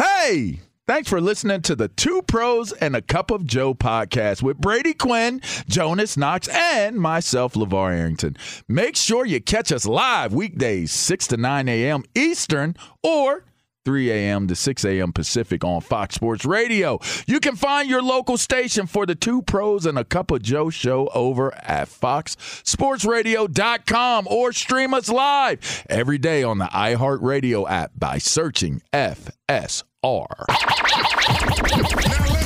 Hey, thanks for listening to the Two Pros and a Cup of Joe podcast with Brady Quinn, Jonas Knox, and myself, LeVar Arrington. Make sure you catch us live weekdays, 6 to 9 a.m. Eastern or 3 a.m. to 6 a.m. Pacific on Fox Sports Radio. You can find your local station for the Two Pros and a Cup of Joe show over at foxsportsradio.com or stream us live every day on the iHeartRadio app by searching FSR. Now let's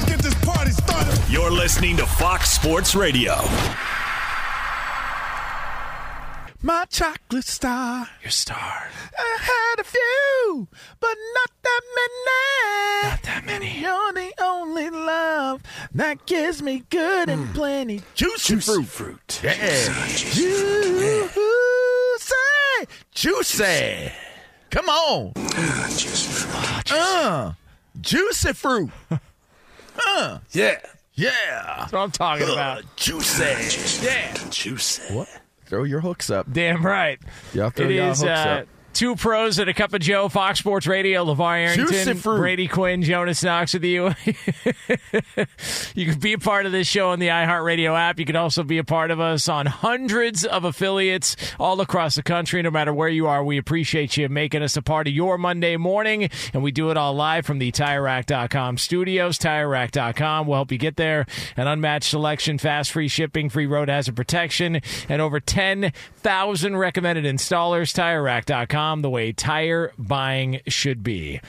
get this party started. You're listening to Fox Sports Radio. My chocolate star. Your star. I had a few, but not that many. Not that many. You're the only love that gives me good and plenty. Juicy fruit. Yeah. Juicy. Come on. Juicy fruit. Yeah. Yeah. That's what I'm talking about. Juicy. Yeah. Juicy. What? Throw your hooks up. Damn right. Y'all throw your hooks up. Two Pros and a Cup of Joe, Fox Sports Radio, LeVar Arrington, Brady Quinn, Jonas Knox with you. You can be a part of this show on the iHeartRadio app. You can also be a part of us on hundreds of affiliates all across the country. No matter where you are, we appreciate you making us a part of your Monday morning. And we do it all live from the TireRack.com studios. TireRack.com will help you get there. An unmatched selection, fast, free shipping, free road hazard protection, and over 10,000 recommended installers. TireRack.com. The way tire buying should be.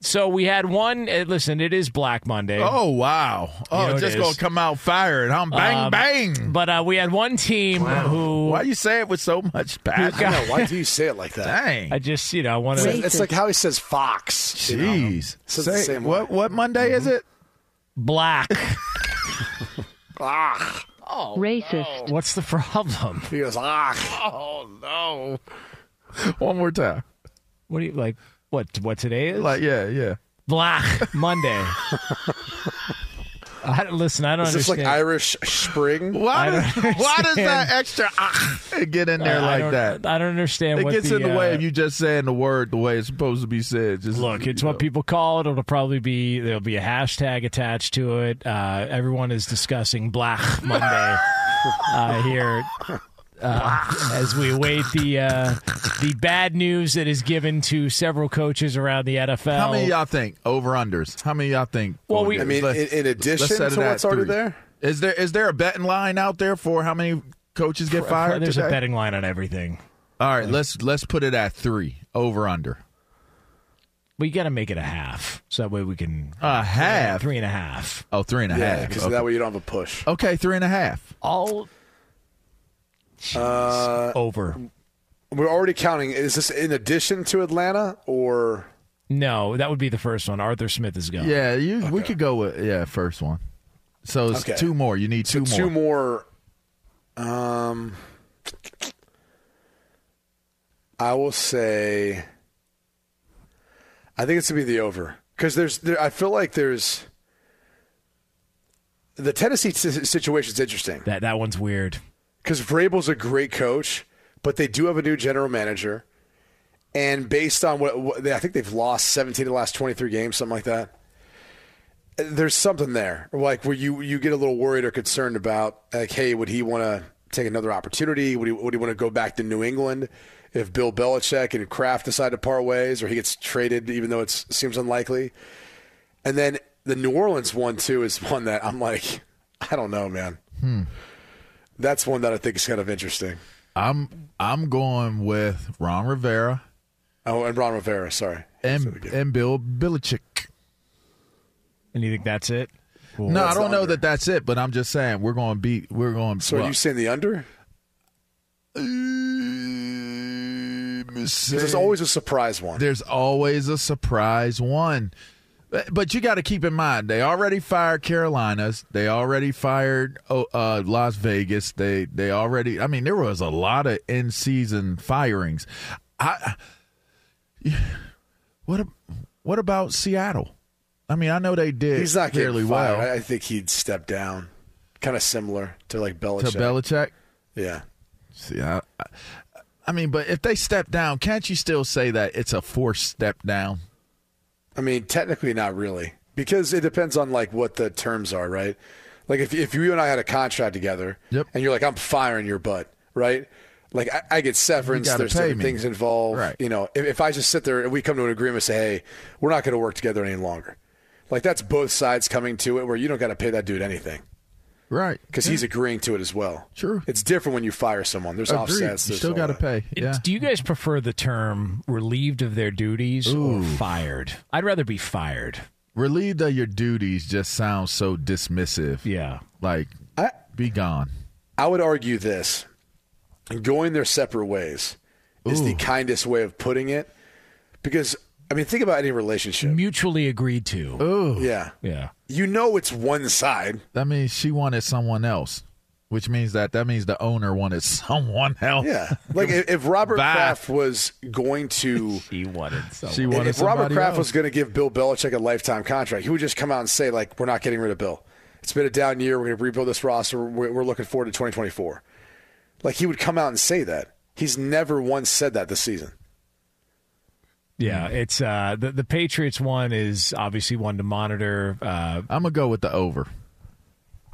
So we had one. Listen, it is Black Monday. Oh, wow. Oh, you know, just going to come out firing. I'm bang, bang. But we had one team who... Why you say it with so much passion? I know. Why do you say it like that? Dang. I just, you know, I want to... It's like how he says Fox. Jeez. Say, what Monday is it? Black. Ah. Oh, racist. No. What's the problem? He goes, Oh, no. One more time. What do you like? What today is? Like yeah. Black Monday. I don't understand. Is this understand. Like Irish Spring? Why does that extra get in there like that? I don't understand. It gets in the way of you just saying the word the way it's supposed to be said. Just, look, it's what people call it. It'll probably be, there'll be a hashtag attached to it. Everyone is discussing Black Monday here. As we await the bad news that is given to several coaches around the NFL. How many of y'all think over-unders? How many of y'all think? Well, in addition to what's already there? Is there a betting line out there for how many coaches get fired? There's a betting line on everything. All right, let's put it at 3, over-under. We got to make it a half, so that way we can... A half? 3.5. Oh, 3.5. Yeah, because that way you don't have a push. Okay, 3.5. All... over. We're already counting. Is this in addition to Atlanta or no? That would be the first one. Arthur Smith is gone. Yeah, we could go with first one. So it's two more. You need two more. I will say I think it's going to be the over. Because I feel like there's – the Tennessee situation's interesting. That one's weird. Because Vrabel's a great coach, but they do have a new general manager. And based on what – I think they've lost 17 of the last 23 games, something like that. There's something there, like where you get a little worried or concerned about, like, hey, would he want to take another opportunity? Would he want to go back to New England if Bill Belichick and Kraft decide to part ways, or he gets traded, even though it seems unlikely? And then the New Orleans one, too, is one that I'm like, I don't know, man. That's one that I think is kind of interesting. I'm going with Ron Rivera. Oh, and Ron Rivera, sorry. And Bill Belichick. And you think that's it? Well, no, I don't know that that's it, but I'm just saying we're going to. So are you saying the under? There's always a surprise one. But you got to keep in mind, they already fired Carolinas. They already fired Las Vegas. They already – I mean, there was a lot of in-season firings. What about Seattle? I mean, I know they did. He's not fairly well. I think he'd step down, kind of similar to like Belichick. To Belichick, yeah. See, I mean, but if they step down, can't you still say that it's a forced step down? I mean, technically, not really, because it depends on like what the terms are, right? Like if you and I had a contract together, and you're like, I'm firing your butt, right? Like I get severance. There's different things involved, right? You know, if I just sit there and we come to an agreement, and say, hey, we're not going to work together any longer. Like, that's both sides coming to it where you don't got to pay that dude anything. Right. Because he's agreeing to it as well. True. It's different when you fire someone. There's offsets. You still got to pay. Yeah. Do you guys prefer the term relieved of their duties or fired? I'd rather be fired. Relieved of your duties just sounds so dismissive. Yeah. Like, be gone. I would argue this. Going their separate ways is the kindest way of putting it, because – I mean, think about any relationship. Mutually agreed to. Ooh. Yeah. Yeah. You know it's one side. That means she wanted someone else, which means that means the owner wanted someone else. Yeah. Like if Robert Kraft was going to. If Robert Kraft was going to give Bill Belichick a lifetime contract, he would just come out and say, like, we're not getting rid of Bill. It's been a down year. We're going to rebuild this roster. We're looking forward to 2024. Like, he would come out and say that. He's never once said that this season. Yeah, it's the Patriots one is obviously one to monitor. I'm going to go with the over.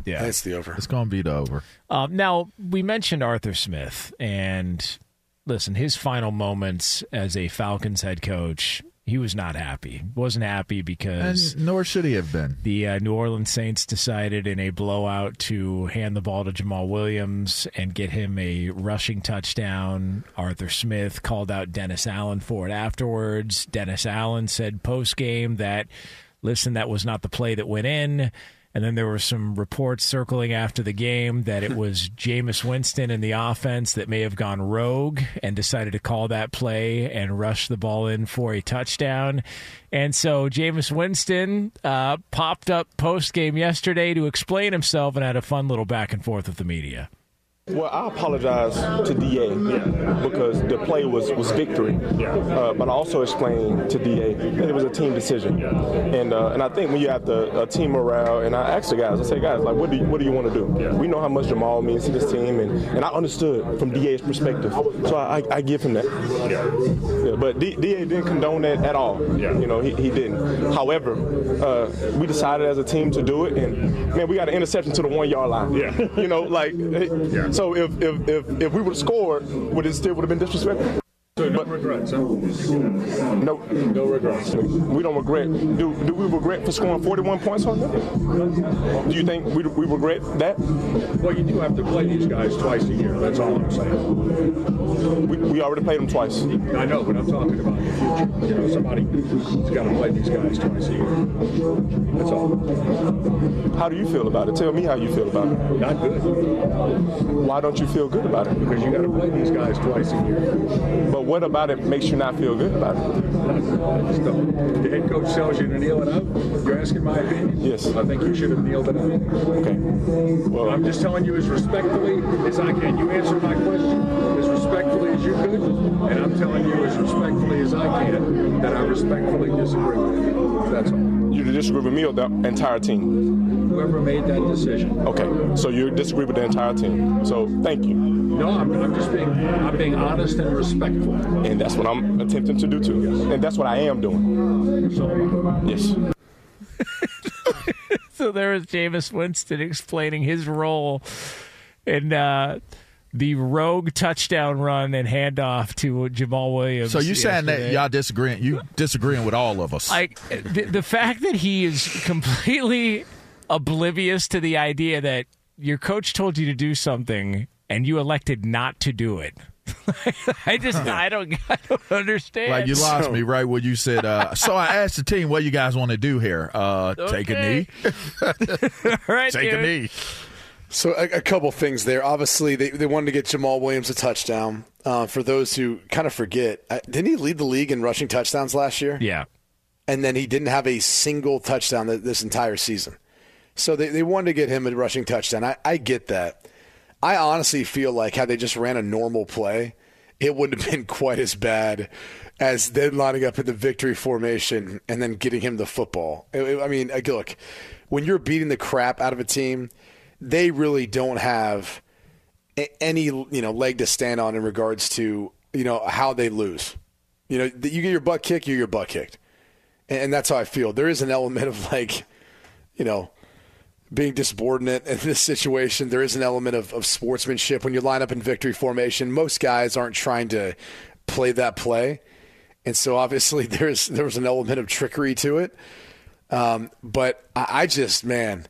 Yeah. It's the over. It's going to be the over. Now, we mentioned Arthur Smith, and listen, his final moments as a Falcons head coach, he was not happy. Wasn't happy because... And nor should he have been. The New Orleans Saints decided in a blowout to hand the ball to Jamaal Williams and get him a rushing touchdown. Arthur Smith called out Dennis Allen for it afterwards. Dennis Allen said post-game that, listen, that was not the play that went in. And then there were some reports circling after the game that it was Jameis Winston in the offense that may have gone rogue and decided to call that play and rush the ball in for a touchdown. And so Jameis Winston popped up post-game yesterday to explain himself and had a fun little back and forth with the media. Well, I apologize to DA because the play was victory, but I also explained to DA that it was a team decision, and I think when you have the team morale, and I asked the guys, I say, guys, like, what do you want to do? Yeah. We know how much Jamaal means to this team, and I understood from DA's perspective, so I give him that. Yeah. Yeah, but DA didn't condone that at all. Yeah. You know, he didn't. However, we decided as a team to do it, and man, we got an interception to the 1-yard line. Yeah. You know, like. Yeah. So if we would have scored, would it still would have been disrespectful? So no regrets, huh? No regrets. We don't regret. Do we regret for scoring 41 points on them? Do you think we regret that? Well, you do have to play these guys twice a year. That's all I'm saying. We already played them twice. I know, but I'm talking about in the future. You know, somebody's got to play these guys twice a year. That's all. How do you feel about it? Tell me how you feel about it. Not good. Why don't you feel good about it? Because you got to play these guys twice a year. But what about it makes you not feel good about it? The head coach tells you to kneel it up. You're asking my opinion? Yes. I think you should have kneeled it up. Okay. Well, I'm just telling you as respectfully as I can. You answer my question as respectfully as as you could, and I'm telling you as respectfully as I can that I respectfully disagree with you. That's all. You disagree with me or the entire team? Whoever made that decision. Okay, so you disagree with the entire team. So thank you. No, I'm just being honest and respectful. And that's what I'm attempting to do too. Yes. And that's what I am doing. So yes. So there was Jameis Winston explaining his role in the rogue touchdown run and handoff to Jamaal Williams. So you're saying that y'all disagreeing? You disagreeing with all of us? Like the fact that he is completely oblivious to the idea that your coach told you to do something and you elected not to do it. I don't understand. Like you lost me right when you said. So I asked the team, "What you guys want to do here? Take a knee. Right, take a knee." So a couple things there. Obviously, they wanted to get Jamaal Williams a touchdown. For those who kind of forget, didn't he lead the league in rushing touchdowns last year? Yeah, and then he didn't have a single touchdown this entire season. So they wanted to get him a rushing touchdown. I get that. I honestly feel like had they just ran a normal play, it wouldn't have been quite as bad as them lining up in the victory formation and then getting him the football. I mean, look, when you're beating the crap out of a team, they really don't have any leg to stand on in regards to how they lose. You get your butt kicked, you're butt kicked, and that's how I feel. There is an element of being disbordinate in this situation. There is an element of sportsmanship. When you line up in victory formation, most guys aren't trying to play that play. And so obviously there was an element of trickery to it. But I think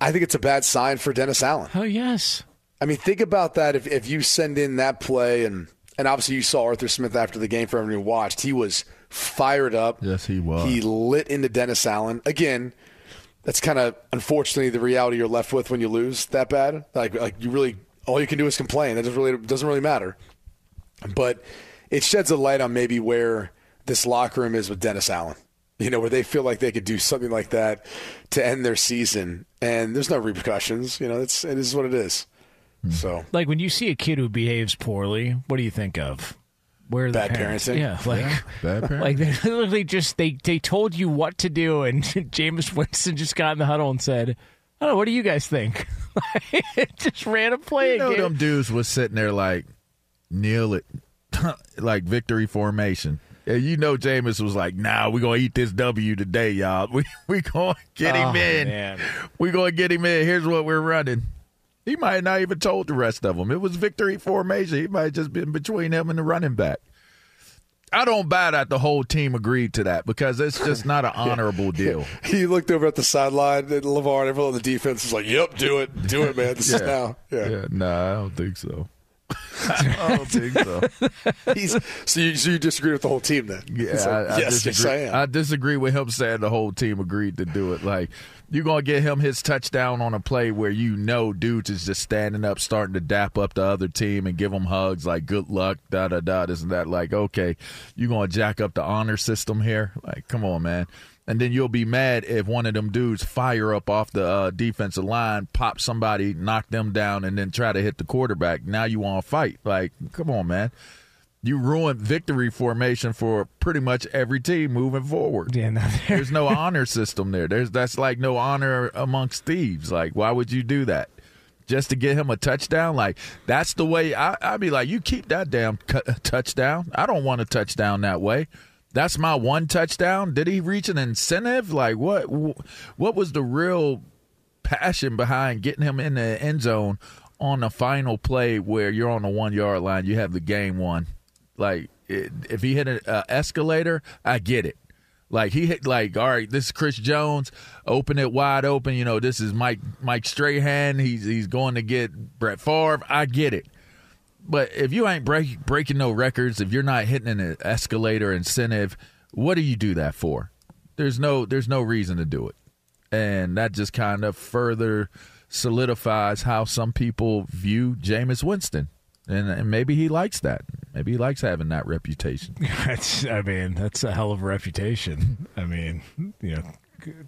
it's a bad sign for Dennis Allen. Oh, yes. I mean, think about that. If you send in that play, and obviously you saw Arthur Smith after the game for everyone who watched, he was fired up. Yes, he was. He lit into Dennis Allen. Again, that's kind of, unfortunately, the reality you're left with when you lose that bad. Like you really, all you can do is complain. That doesn't really matter. But it sheds a light on maybe where this locker room is with Dennis Allen. Where they feel like they could do something like that to end their season, and there's no repercussions. It is what it is. So, like when you see a kid who behaves poorly, what do you think of? Where are bad parenting. Yeah, bad parenting. Like they literally just they told you what to do, and Jameis Winston just got in the huddle and said, "I don't know, what do you guys think?" Just ran a play. Again. Them dudes was sitting there like kneel it, like victory formation. And Jameis was like, "Nah, we're gonna eat this W today, y'all. We gonna get him in. Man. We gonna get him in. Here's what we're running." He might not even told the rest of them. It was victory formation. He might have just been between him and the running back. I don't buy that the whole team agreed to that because it's just not an honorable deal. He looked over at the sideline, and LeVar and everyone on the defense was like, "Yep, do it, man. This is now." Yeah, nah, I don't think so. I don't think so. So you disagree with the whole team then? Yeah, like, I disagree with him saying the whole team agreed to do it. Like, you're going to get him his touchdown on a play where dudes is just standing up, starting to dap up the other team and give them hugs, like, good luck, da-da-da, this and that. Like, okay, you're going to jack up the honor system here? Like, come on, man. And then you'll be mad if one of them dudes fire up off the defensive line, pop somebody, knock them down, and then try to hit the quarterback. Now you want to fight. Like, come on, man. You ruined victory formation for pretty much every team moving forward. Yeah, there's no honor system there. That's like no honor amongst thieves. Like, why would you do that? Just to get him a touchdown? Like, that's the way I'd be like, you keep that damn touchdown. I don't want a touchdown that way. That's my one touchdown. Did he reach an incentive? Like, what was the real passion behind getting him in the end zone on the final play where you're on the 1 yard line, you have the game won? Like, if he hit an escalator, I get it. Like, he hit, like, all right, this is Chris Jones, open it wide open. This is Mike Strahan. He's going to get Brett Favre. I get it. But if you ain't breaking no records, if you're not hitting an escalator incentive, what do you do that for? There's no reason to do it. And that just kind of further solidifies how some people view Jameis Winston. And maybe he likes that. Maybe he likes having that reputation. That's a hell of a reputation.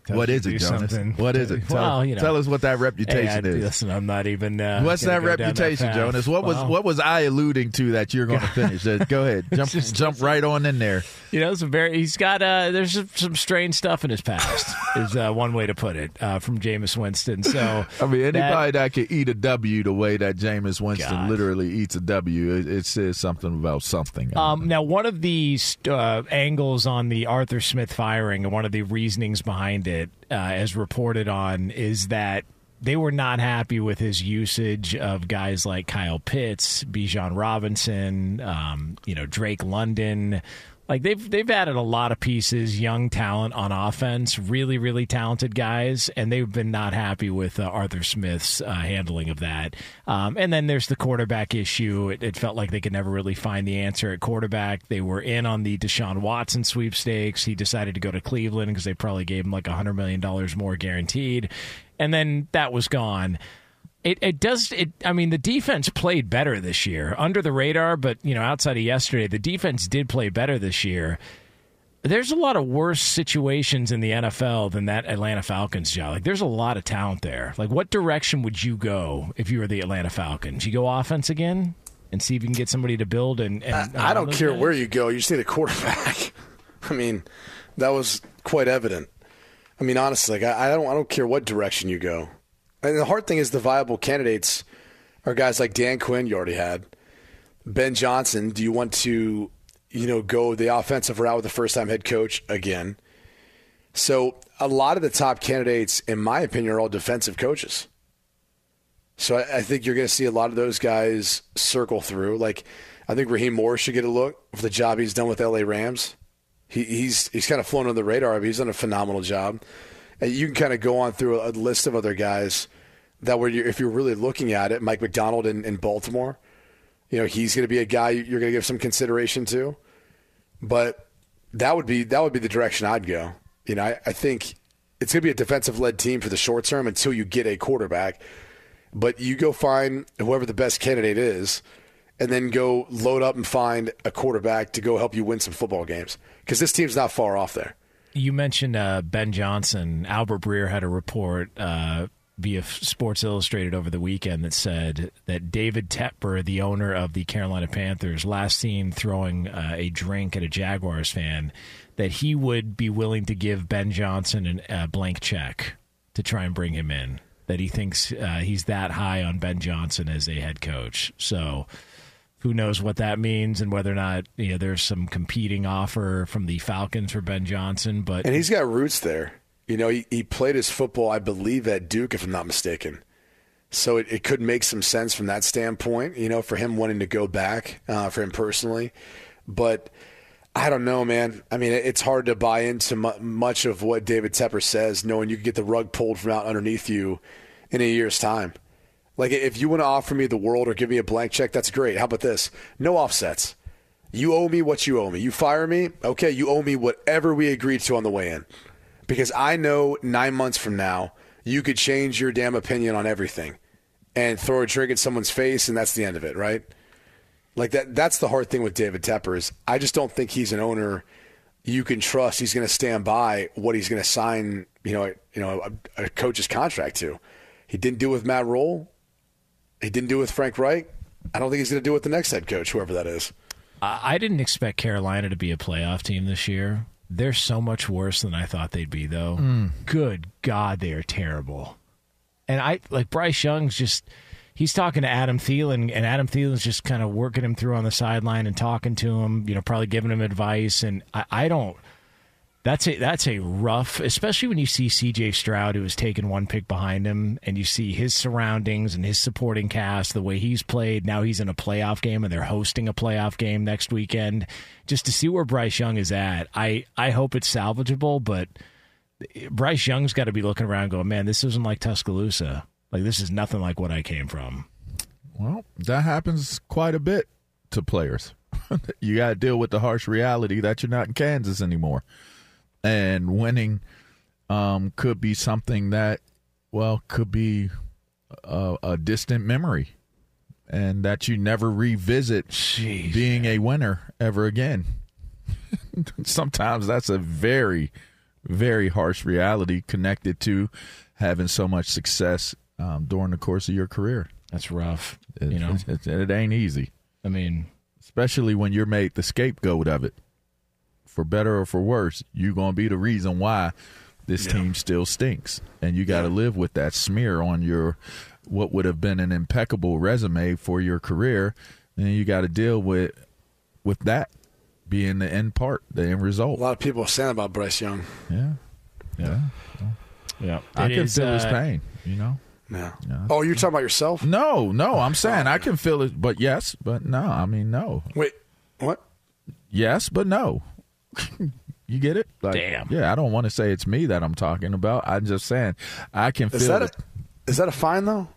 What is it, Jonas? What is it? Tell us what that reputation is. Listen, I'm not even. What's that reputation, Jonas? What was I alluding to that you're going to finish? Go ahead, jump right on in there. You know, he's got there's some strange stuff in his past. Is one way to put it from Jameis Winston. So I mean, anybody that could eat a W the way that Jameis Winston literally eats a W, it says something about something. Now, one of the angles on the Arthur Smith firing and one of the reasonings behind it, as reported on, is that they were not happy with his usage of guys like Kyle Pitts, Bijan Robinson, Drake London. Like they've added a lot of pieces, young talent on offense, really, really talented guys, and they've been not happy with Arthur Smith's handling of that. And then there's the quarterback issue. It felt like they could never really find the answer at quarterback. They were in on the Deshaun Watson sweepstakes. He decided to go to Cleveland because they probably gave him like $100 million more guaranteed. And then that was gone. The defense played better this year. Under the radar, but, outside of yesterday, the defense did play better this year. There's a lot of worse situations in the NFL than that Atlanta Falcons job. Like, there's a lot of talent there. Like, what direction would you go if you were the Atlanta Falcons? You go offense again and see if you can get somebody to build? And I don't care where you go. You just need a quarterback. I mean, that was quite evident. I mean, honestly, like, I don't care what direction you go. And the hard thing is the viable candidates are guys like Dan Quinn, you already had. Ben Johnson, do you want to, go the offensive route with the first-time head coach again? So a lot of the top candidates, in my opinion, are all defensive coaches. So I think you're going to see a lot of those guys circle through. Like, I think Raheem Morris should get a look for the job he's done with L.A. Rams. He's kind of flown under the radar, but he's done a phenomenal job. You can kind of go on through a list of other guys that were, if you're really looking at it, Mike McDonald in Baltimore, he's going to be a guy you're going to give some consideration to. But that would be the direction I'd go. I think it's going to be a defensive-led team for the short term until you get a quarterback. But you go find whoever the best candidate is and then go load up and find a quarterback to go help you win some football games because this team's not far off there. You mentioned Ben Johnson. Albert Breer had a report via Sports Illustrated over the weekend that said that David Tepper, the owner of the Carolina Panthers, last seen throwing a drink at a Jaguars fan, that he would be willing to give Ben Johnson a blank check to try and bring him in, that he thinks he's that high on Ben Johnson as a head coach. So who knows what that means and whether or not there's some competing offer from the Falcons for Ben Johnson. And he's got roots there. He played his football, I believe, at Duke, if I'm not mistaken. So it could make some sense from that standpoint, for him wanting to go back, for him personally. But I don't know, man. I mean, it's hard to buy into much of what David Tepper says, knowing you can get the rug pulled from out underneath you in a year's time. Like, if you want to offer me the world or give me a blank check, that's great. How about this? No offsets. You owe me what you owe me. You fire me, okay, you owe me whatever we agreed to on the way in. Because I know 9 months from now, you could change your damn opinion on everything and throw a drink at someone's face, and that's the end of it, right? Like, that's the hard thing with David Tepper is I just don't think he's an owner you can trust. He's going to stand by what he's going to sign a coach's contract to. He didn't do it with Matt Rhule. He didn't do it with Frank Reich. I don't think he's going to do it with the next head coach, whoever that is. I didn't expect Carolina to be a playoff team this year. They're so much worse than I thought they'd be, though. Good God, they are terrible. And Bryce Young's he's talking to Adam Thielen, and Adam Thielen's just kind of working him through on the sideline and talking to him, probably giving him advice. And That's a rough, especially when you see C.J. Stroud, who was taken one pick behind him, and you see his surroundings and his supporting cast, the way he's played. Now he's in a playoff game, and they're hosting a playoff game next weekend. Just to see where Bryce Young is at, I hope it's salvageable, but Bryce Young's got to be looking around going, man, this isn't like Tuscaloosa. Like, this is nothing like what I came from. Well, that happens quite a bit to players. You got to deal with the harsh reality that you're not in Kansas anymore. And winning could be something that, could be a distant memory and that you never revisit being a winner ever again. Sometimes that's a very very harsh reality connected to having so much success during the course of your career. That's rough. It ain't easy. I mean, especially when you're made the scapegoat of it. For better or for worse, you're going to be the reason why this team still stinks. And you got to live with that smear on your what would have been an impeccable resume for your career. And you got to deal with that being the end part, the end result. A lot of people are saying about Bryce Young. Yeah. I can feel his pain, you know. No. Oh, you're talking about yourself? No. I'm saying I can feel it, but yes, but no. I mean, no. Wait, what? Yes, but no. You get it? Like, damn. Yeah, I don't want to say it's me that I'm talking about. I'm just saying I can feel it. Is that a fine, though?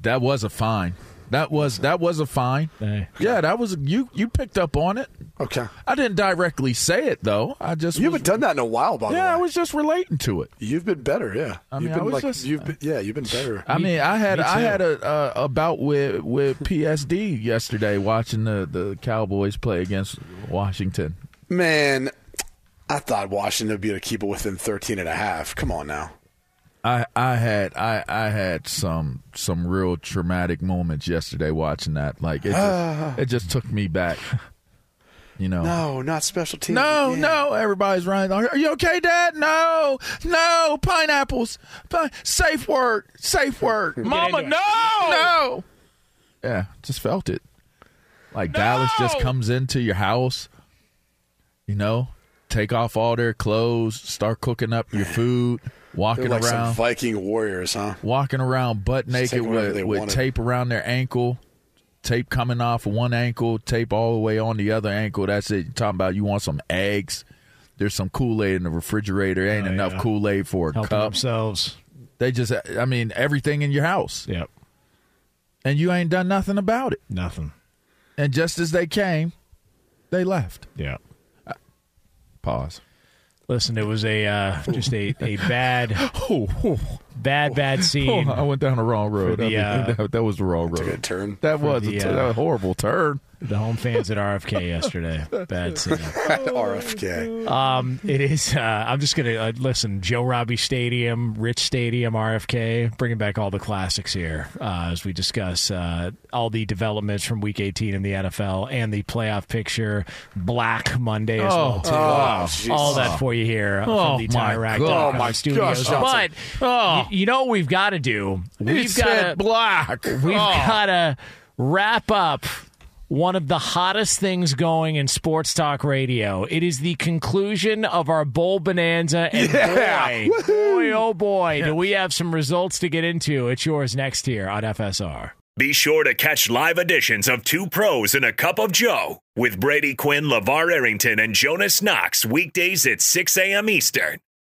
That was a fine. That was a fine. Dang. Yeah, that was you picked up on it. Okay. I didn't directly say it though. You haven't done that in a while, by the way. Yeah, I was just relating to it. You've been better, yeah. You've been better. I mean, I had a bout with PSD yesterday watching the Cowboys play against Washington. Man, I thought Washington would be able to keep it within 13.5. Come on now. I had some real traumatic moments yesterday watching that. Like it just took me back. You know, no, not special teams. No, everybody's running. Are you okay, Dad? No, pineapples. Safe word. Mama, no. Yeah, just felt it. Like Dallas just comes into your house. You know, take off all their clothes, start cooking up your food. Walking like around some Viking warriors, huh? Walking around butt naked with tape around their ankle, tape coming off one ankle, tape all the way on the other ankle. That's it. You're talking about you want some eggs. There's some Kool-Aid in the refrigerator. Ain't enough Kool-Aid for a cup. Themselves. They just, I mean, everything in your house. Yep. And you ain't done nothing about it. Nothing. And just as they came, they left. Yeah. Pause. Listen, it was a bad scene. Oh, I went down the wrong road. The, that was the wrong road. Took a turn. That was a horrible turn. The home fans at RFK yesterday. Bad scene. RFK. It is. I'm just going to listen. Joe Robbie Stadium, Rich Stadium, RFK. Bringing back all the classics here as we discuss all the developments from Week 18 in the NFL and the playoff picture. Black Monday as well too. All that for you here from the TireRack.com studios. Gosh, but you know what we've got to do. We've got black. We've got to wrap up. One of the hottest things going in sports talk radio. It is the conclusion of our bowl bonanza. And boy, do we have some results to get into. It's yours next here on FSR. Be sure to catch live editions of Two Pros and a Cup of Joe with Brady Quinn, LeVar Arrington, and Jonas Knox weekdays at 6 a.m. Eastern,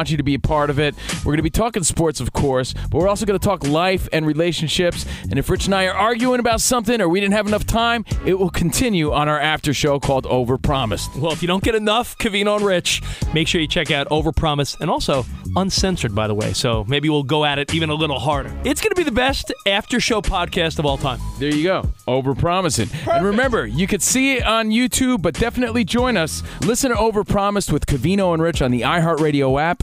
you to be a part of it. We're going to be talking sports, of course, but we're also going to talk life and relationships. And if Rich and I are arguing about something or we didn't have enough time, it will continue on our after show called Overpromised. Well, if you don't get enough Covino and Rich, make sure you check out Overpromised, and also Uncensored, by the way. So maybe we'll go at it even a little harder. It's going to be the best after show podcast of all time. There you go. Overpromising. Perfect. And remember, you could see it on YouTube, but definitely join us. Listen to Overpromised with Covino and Rich on the iHeartRadio app,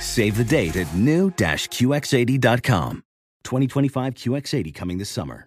Save the date at new-qx80.com. 2025 QX80 coming this summer.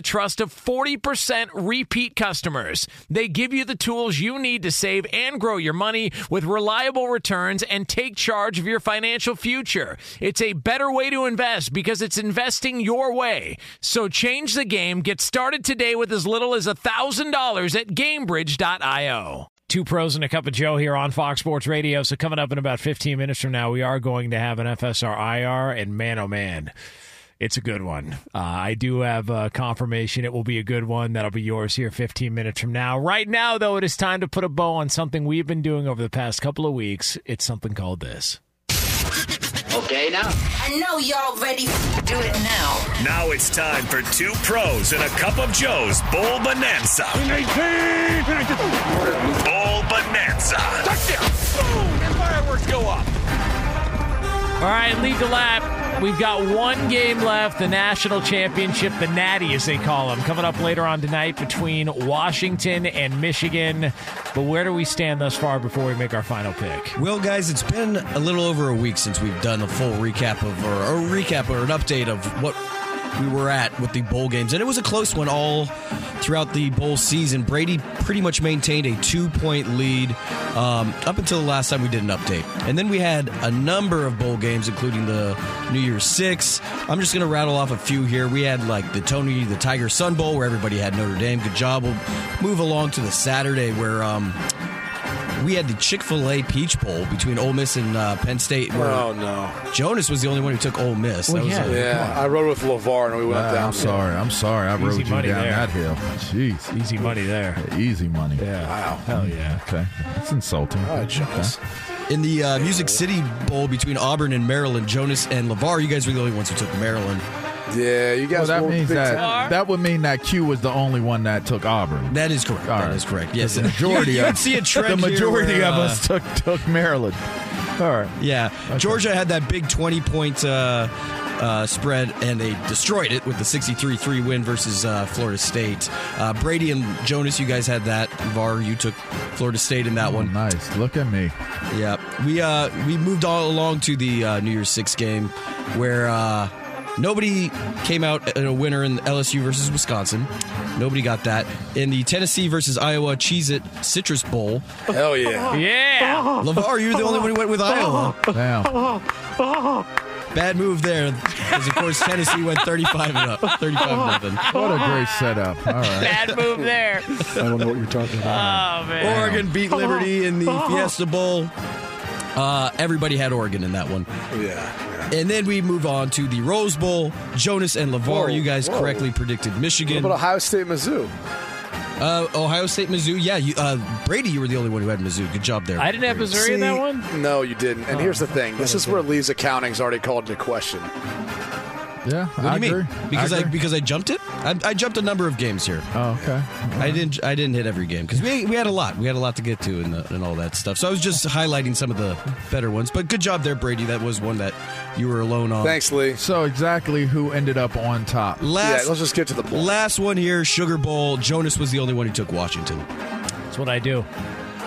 the trust of 40% repeat customers. They give you the tools you need to save and grow your money with reliable returns and take charge of your financial future. It's a better way to invest because it's investing your way. So change the game. Get started today with as little as $1,000 at GameBridge.io. Two Pros and a Cup of Joe here on Fox Sports Radio. So coming up in about 15 minutes from now, we are going to have an FSR IR, and man, oh man, it's a good one. I do have confirmation it will be a good one. That'll be yours here 15 minutes from now. Right now, though, it is time to put a bow on something we've been doing over the past couple of weeks. It's something called this. Okay, now. I know y'all ready. Do it now. Now it's time for Two Pros and a Cup of Joe's Bowl Bonanza. Bowl Bonanza. Touchdown. Boom. And fireworks go up. All right, lead the lap. We've got one game left, the national championship, the natty as they call them, coming up later on tonight between Washington and Michigan. But where do we stand thus far before we make our final pick? Well, guys, it's been a little over a week since we've done a full recap of, or a recap or an update of what we were at with the bowl games. And it was a close one all throughout the bowl season. Brady pretty much maintained a 2-point lead up until the last time we did an update. And then we had a number of bowl games, including the New Year's Six. I'm just going to rattle off a few here. We had like the Tony the Tiger Sun Bowl, where everybody had Notre Dame. Good job. We'll move along to the Saturday where we had the Chick-fil-A Peach Bowl between Ole Miss and Penn State. Oh, no. Jonas was the only one who took Ole Miss. Well, that was I rode with LeVar, and we went down. I'm sorry. I rode you down that hill. Jeez. Easy money there. Yeah, easy money. Yeah. Wow. Hell yeah. Okay. That's insulting. All right, Jonas. Okay. In the Music City Bowl between Auburn and Maryland, Jonas and LeVar, you guys were the only ones who took Maryland. Yeah, you guys. Well, that means that would mean that Q was the only one that took Auburn. That is correct. All right. Yes, the majority. You would see a trend. The majority where, of us took Maryland. All right. Yeah, okay. Georgia had that big 20-point spread, and they destroyed it with the 63-3 win versus Florida State. Brady and Jonas, you guys had that. Var, you took Florida State in that one. Nice. Look at me. Yeah, we moved all along to the New Year's Six game where. Nobody came out a winner in LSU versus Wisconsin. Nobody got that. In the Tennessee versus Iowa Cheez-It Citrus Bowl. Hell yeah. Yeah. LeVar, you're the only one who went with Iowa. Wow. Bad move there, because of course Tennessee went 35-0. 35-0. What a great setup! All right. Bad move there. I don't know what you're talking about. Oh man! Oregon beat Liberty in the Fiesta Bowl. Everybody had Oregon in that one. Yeah. And then we move on to the Rose Bowl. Jonas and LeVar, you guys correctly predicted Michigan. What about Ohio State, Mizzou? Ohio State, Mizzou. Yeah, Brady, you were the only one who had Mizzou. Good job there. I didn't have Missouri in that one? No, you didn't. And here's the thing. This is where Lee's accounting's already called into question. Yeah, what do you mean? Because I jumped it? I jumped a number of games here. Oh, okay. Right. I didn't hit every game because we had a lot. We had a lot to get to and all that stuff. So I was just highlighting some of the better ones. But good job there, Brady. That was one that you were alone on. Thanks, Lee. So exactly who ended up on top? Let's just get to the point. Last one here, Sugar Bowl. Jonas was the only one who took Washington. That's what I do.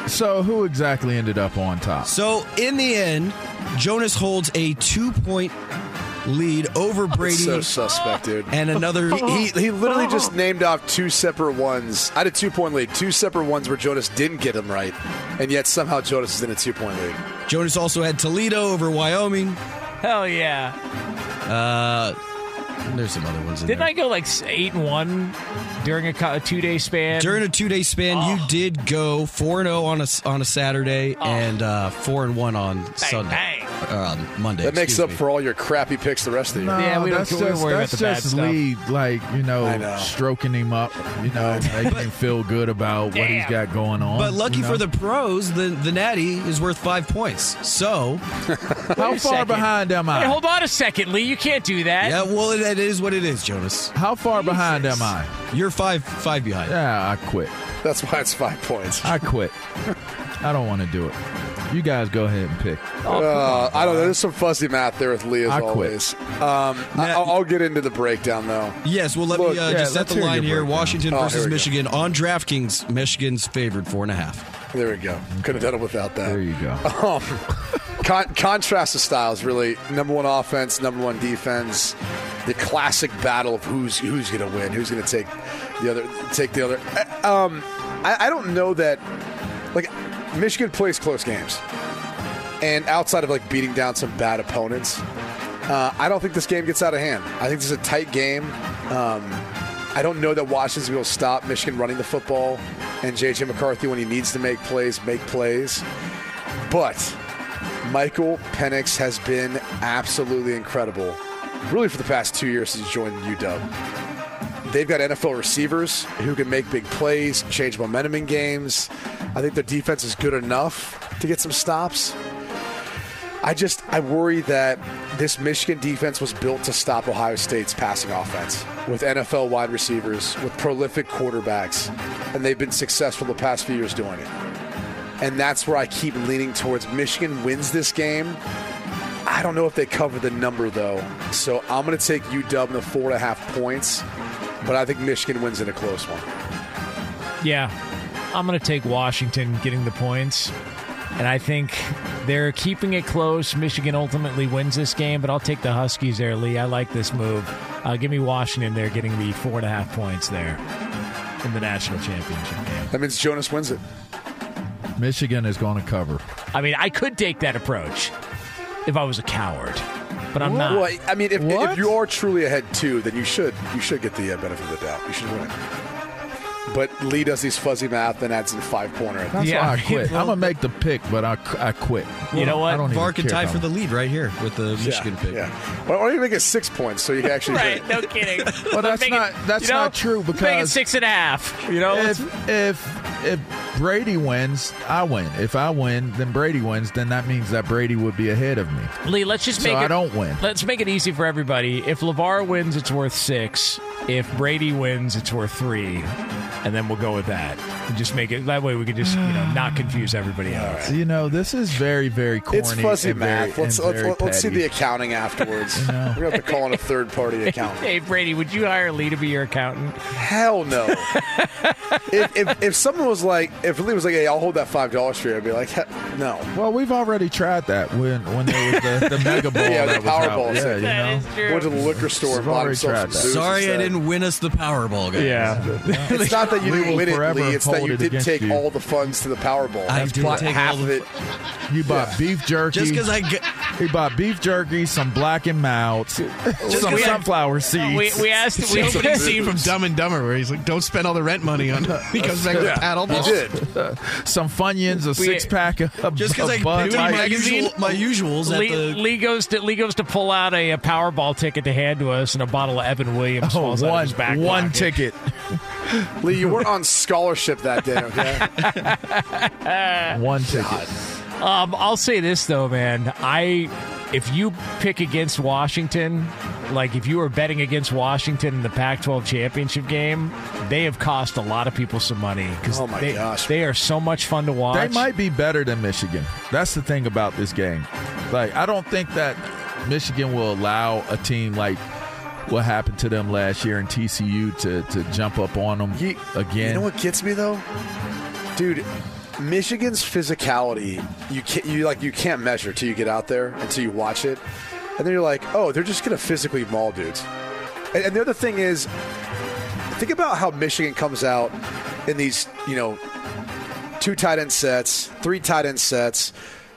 So who exactly ended up on top? So in the end, Jonas holds a 2-point lead over Brady. So suspect, dude. And another. He literally just named off two separate ones. I had a 2-point lead. Two separate ones where Jonas didn't get them right. And yet somehow Jonas is in a 2-point lead. Jonas also had Toledo over Wyoming. Hell yeah. There's some other ones in there. Didn't I go like 8-1 during a 2-day span? During a 2-day span, you did go 4-0 on a Saturday and 4-1 on Sunday. Bang. Monday. That makes up for all your crappy picks the rest of the year. No, yeah, we don't worry about the bad stuff. That's just Lee, stroking him up, making him feel good about what he's got going on. But lucky for the pros, the natty is worth 5 points. So, how far behind am I? Hey, hold on a second, Lee. You can't do that. Yeah, well, that is what it is, Jonas. How far behind am I? You're five behind. Yeah, I quit. That's why it's 5 points. I quit. I don't want to do it. You guys go ahead and pick. I don't know. There's some fuzzy math there with Lee as always. I'll get into the breakdown, though. Yes, well, let me just set the line here. Washington versus Michigan on DraftKings. Michigan's favored 4.5. There we go. Could have done it without that. There you go. Contrast of styles, really. Number one offense, number one defense. The classic battle of who's going to win, who's going to take the other. I don't know that. Like, Michigan plays close games, and outside of beating down some bad opponents, I don't think this game gets out of hand. I think this is a tight game. I don't know that Washington's going to stop Michigan running the football, and J.J. McCarthy, when he needs to make plays. But Michael Penix has been absolutely incredible, really for the past 2 years since he joined UW. They've got NFL receivers who can make big plays, change momentum in games. I think their defense is good enough to get some stops. I worry that this Michigan defense was built to stop Ohio State's passing offense with NFL wide receivers, with prolific quarterbacks, and they've been successful the past few years doing it. And that's where I keep leaning towards Michigan wins this game. I don't know if they cover the number, though, so I'm going to take UW in the 4.5 points, but I think Michigan wins in a close one. Yeah. I'm going to take Washington getting the points, and I think they're keeping it close. Michigan ultimately wins this game, but I'll take the Huskies there, Lee. I like this move. Give me Washington there getting the 4.5 points there in the national championship game. That means Jonas wins it. Michigan is going to cover. I mean, I could take that approach if I was a coward, but I'm not. Well, I mean, if you are truly ahead, too, then you should get the benefit of the doubt. You should win it. But Lee does these fuzzy math and adds in 5-pointer. That's why I quit. I'm going to make the pick, but I quit. You know what? VAR can tie for the lead right here with the Michigan pick. Yeah. Or you make it 6 points, so you can actually right, no kidding. Well, that's not true because... Make it 6.5. You know? If Brady wins, I win. If I win, then Brady wins, then that means that Brady would be ahead of me. Lee, let's just make it... So I don't win. Let's make it easy for everybody. If LeVar wins, it's worth 6. If Brady wins, it's worth 3. And then we'll go with that. And just make it that way. We can just not confuse everybody else. Right. This is very, very corny. It's fuzzy math. Let's see the accounting afterwards. You know. We're gonna have to call in a third-party accountant. Hey Brady, would you hire Lee to be your accountant? Hell no. if someone was like, if Lee was like, hey, I'll hold that $5 for you, I'd be like, no. Well, we've already tried that when there was the mega bowl. Yeah, the Powerball. Yeah, that is true. Went to the liquor store and bought himself some booze. Sorry, I didn't win us the Powerball, guys. Yeah, it's not. that you didn't win it, Lee. It's that you did take all the funds to the Powerball. I did take half of it. You bought beef jerky. Just because he bought beef jerky, some Black and Mouths, some sunflower seeds. We asked. We opened a scene from Dumb and Dumber where he's like, "Don't spend all the rent money on." He comes back with paddle balls. He did. Some Funyuns, a six pack of just because I do my usuals. Lee goes to pull out a Powerball ticket to hand to us, and a bottle of Evan Williams falls out of his back pocket. One ticket. Lee, you weren't on scholarship that day, okay? One ticket. I'll say this, though, man. If you pick against Washington, like if you were betting against Washington in the Pac-12 championship game, they have cost a lot of people some money. Oh, my gosh. They are so much fun to watch. They might be better than Michigan. That's the thing about this game. Like, I don't think that Michigan will allow a team like what happened to them last year in TCU to jump up on them again. You know what gets me, though? Dude, Michigan's physicality, you can't measure till you get out there until you watch it. And then you're like, oh, they're just going to physically maul dudes. And the other thing is, think about how Michigan comes out in these, two tight end sets, three tight end sets,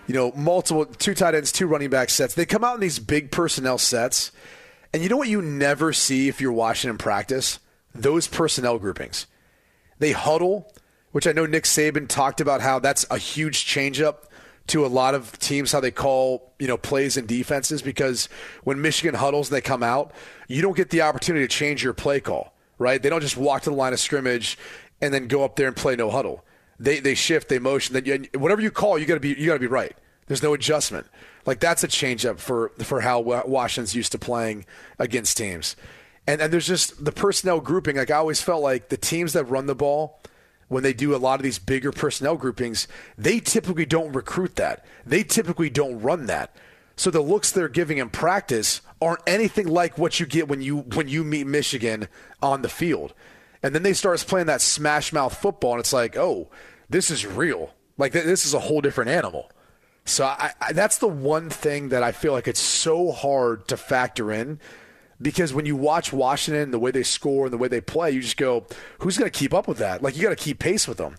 multiple two tight ends, two running back sets. They come out in these big personnel sets. And you know what you never see if you're watching in practice? Those personnel groupings. They huddle, which I know Nick Saban talked about how that's a huge changeup to a lot of teams, how they call plays and defenses, because when Michigan huddles and they come out, you don't get the opportunity to change your play call, right? They don't just walk to the line of scrimmage and then go up there and play no huddle. They shift, they motion. Whatever you call, you got to be right. There's no adjustment. Like, that's a changeup for how Washington's used to playing against teams. And there's just the personnel grouping. Like, I always felt like the teams that run the ball, when they do a lot of these bigger personnel groupings, they typically don't recruit that. They typically don't run that. So the looks they're giving in practice aren't anything like what you get when you meet Michigan on the field. And then they start playing that smash-mouth football, and it's like, oh, this is real. Like, this is a whole different animal. So I that's the one thing that I feel like it's so hard to factor in, because when you watch Washington, the way they score and the way they play, you just go, who's going to keep up with that? Like, you got to keep pace with them.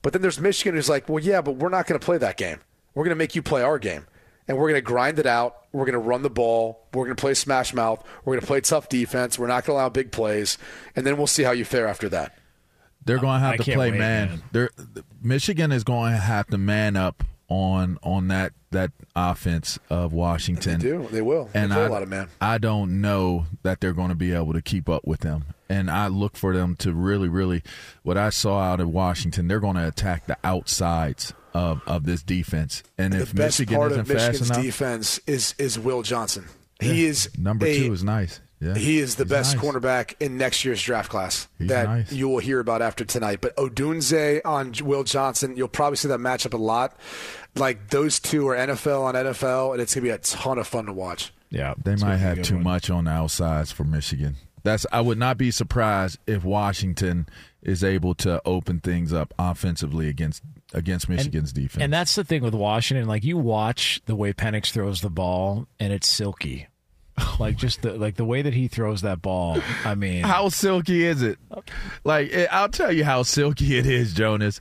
But then there's Michigan who's like, well, yeah, but we're not going to play that game. We're going to make you play our game, and we're going to grind it out. We're going to run the ball. We're going to play smash mouth. We're going to play tough defense. We're not going to allow big plays, and then we'll see how you fare after that. They're going to have to play man. Michigan is going to have to man up on that offense of Washington. They do. They will. And a lot of man. I don't know that they're going to be able to keep up with them. And I look for them to really, really, what I saw out of Washington, they're going to attack the outsides of this defense. And if Michigan isn't fast enough. The best part of Michigan's defense is Will Johnson. Yeah. He is number 2 is nice. Yeah. He is the best cornerback in next year's draft class that you will hear about after tonight. But Odunze on Will Johnson, you'll probably see that matchup a lot. Like, those two are NFL on NFL, and it's going to be a ton of fun to watch. Yeah, they might have too much on the outsides for Michigan. I would not be surprised if Washington is able to open things up offensively against Michigan's defense. And that's the thing with Washington. Like, you watch the way Penix throws the ball, and it's silky. Like, just the way that he throws that ball, I mean. How silky is it? Like, I'll tell you how silky it is, Jonas.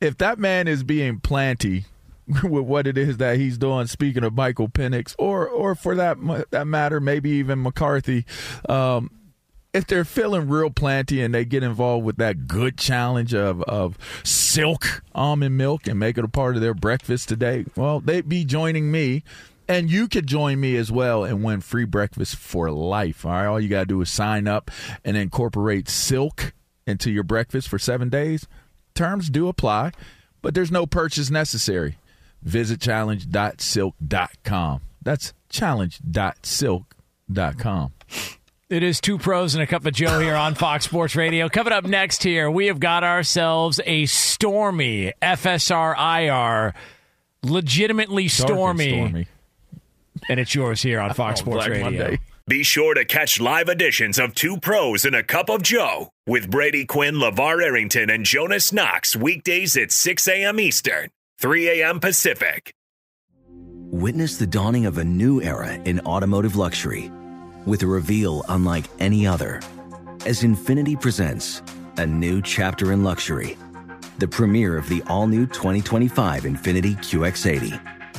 If that man is being planty with what it is that he's doing, speaking of Michael Penix, or for that matter, maybe even McCarthy, if they're feeling real planty and they get involved with that good challenge of silk almond milk and make it a part of their breakfast today, well, they'd be joining me. And you could join me as well and win free breakfast for life. All right, all you got to do is sign up and incorporate Silk into your breakfast for 7 days. Terms do apply, but there's no purchase necessary. Visit challenge.silk.com. That's challenge.silk.com. It is Two Pros and a Cup of Joe here on Fox Sports Radio. Coming up next here, we have got ourselves a stormy FSRIR, legitimately stormy. And it's yours here on Fox Sports Radio. Monday. Be sure to catch live editions of Two Pros and a Cup of Joe with Brady Quinn, LeVar Arrington, and Jonas Knox weekdays at 6 a.m. Eastern, 3 a.m. Pacific. Witness the dawning of a new era in automotive luxury with a reveal unlike any other as Infiniti presents A new chapter in luxury. The premiere of the all-new 2025 Infiniti QX80.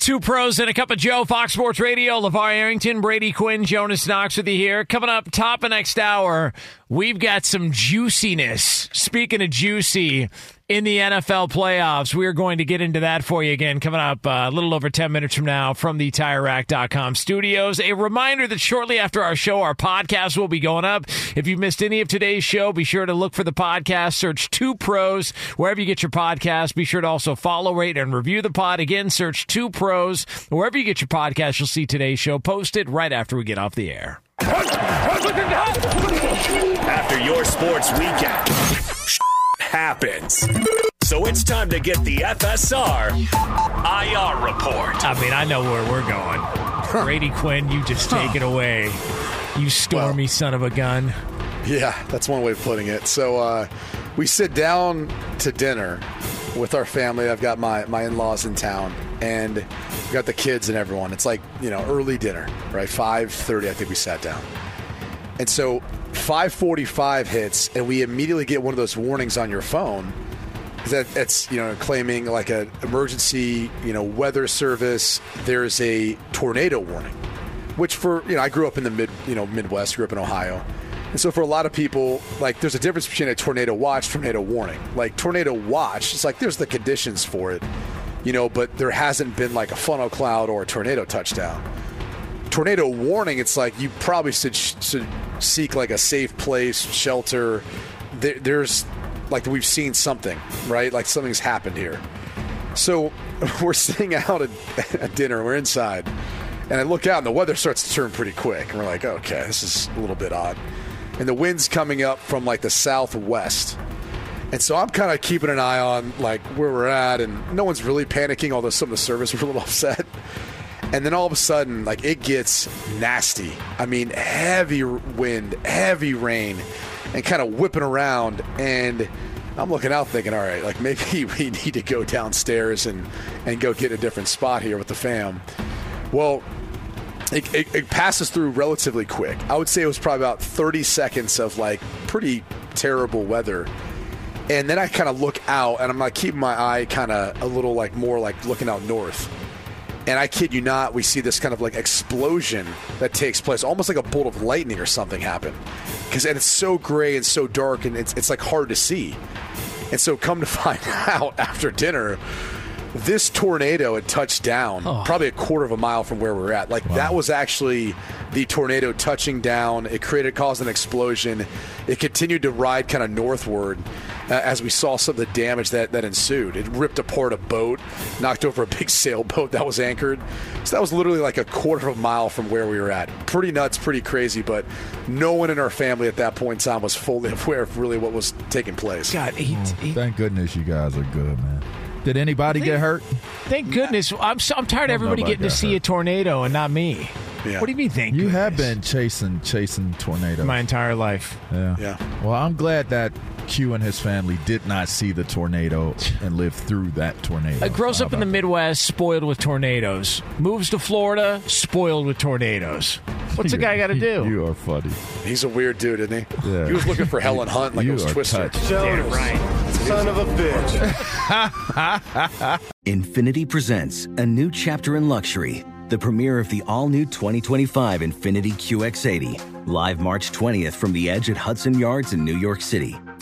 Two Pros and a Cup of Joe, Fox Sports Radio, LeVar Arrington, Brady Quinn, Jonas Knox with you here. Coming up top of next hour, we've got some juiciness. Speaking of juicy, in the NFL playoffs, we're going to get into that for you again. Coming up a little over 10 minutes from now from the TireRack.com studios. A reminder that shortly after our show, our podcast will be going up. If you missed any of today's show, be sure to look for the podcast. Search 2 Pros wherever you get your podcast. Be sure to also follow, rate, and review the pod. Again, search 2 Pros. Wherever you get your podcast, you'll see today's show posted right after we get off the air. After your sports weekend, happens. So it's time to get the FSR IR report. I mean, I know where we're going. Brady Quinn, you just take it away. You stormy son of a gun. Yeah, that's one way of putting it. So we sit down to dinner with our family. I've got my in-laws in town, and we've got the kids and everyone. It's like, you know, early dinner, right? 5:30, I think we sat down. And so 5:45 hits, and we immediately get one of those warnings on your phone that's, you know, claiming like an emergency, you know, weather service. There's a tornado warning, which for, you know, I grew up in the Midwest, grew up in Ohio. And so for a lot of people, like, there's a difference between a tornado watch, tornado warning. Like, tornado watch, it's like there's the conditions for it, you know, but there hasn't been like a funnel cloud or a tornado touchdown. Tornado warning, it's like you probably should seek like a safe place, shelter. There's like, we've seen something, right? Like something's happened here. So we're sitting out at dinner, we're inside, and I look out and the weather starts to turn pretty quick. And we're like, okay, this is a little bit odd. And the wind's coming up from, like, the southwest. And so I'm kind of keeping an eye on, like, where we're at. And no one's really panicking, although some of the service were a little upset. And then all of a sudden, like, it gets nasty. I mean, heavy wind, heavy rain, and kind of whipping around. And I'm looking out thinking, all right, like, maybe we need to go downstairs and go get a different spot here with the fam. Well, it passes through relatively quick. I would say it was probably about 30 seconds of, like, pretty terrible weather. And then I kind of look out, and I'm like keeping my eye kind of a little like more like looking out north. And I kid you not, we see this kind of like explosion that takes place, almost like a bolt of lightning or something happened. And it's so gray and so dark, and it's like hard to see. And so come to find out after dinner, this tornado had touched down probably a quarter of a mile from where we were at. Like that was actually the tornado touching down. It caused an explosion. It continued to ride kind of northward. As we saw some of the damage that ensued. It ripped apart a boat, knocked over a big sailboat that was anchored. So that was literally like a quarter of a mile from where we were at. Pretty nuts, pretty crazy, but no one in our family at that point in time was fully aware of really what was taking place. God, thank goodness you guys are good, man. Did anybody get hurt? Thank goodness. I'm tired of everybody getting to see a tornado and not me. Yeah. What do you mean, thank goodness? You have been chasing tornadoes. My entire life. Yeah. Well, I'm glad that Q and his family did not see the tornado and live through that tornado. Grows up in the Midwest, spoiled with tornadoes. Moves to Florida, spoiled with tornadoes. What's a guy got to do? You are funny. He's a weird dude, isn't he? Yeah. He was looking for Helen Hunt like it was Twister. Damn right. Son of a bitch. Infiniti presents a new chapter in luxury. The premiere of the all-new 2025 Infiniti QX80. Live March 20th from the Edge at Hudson Yards in New York City.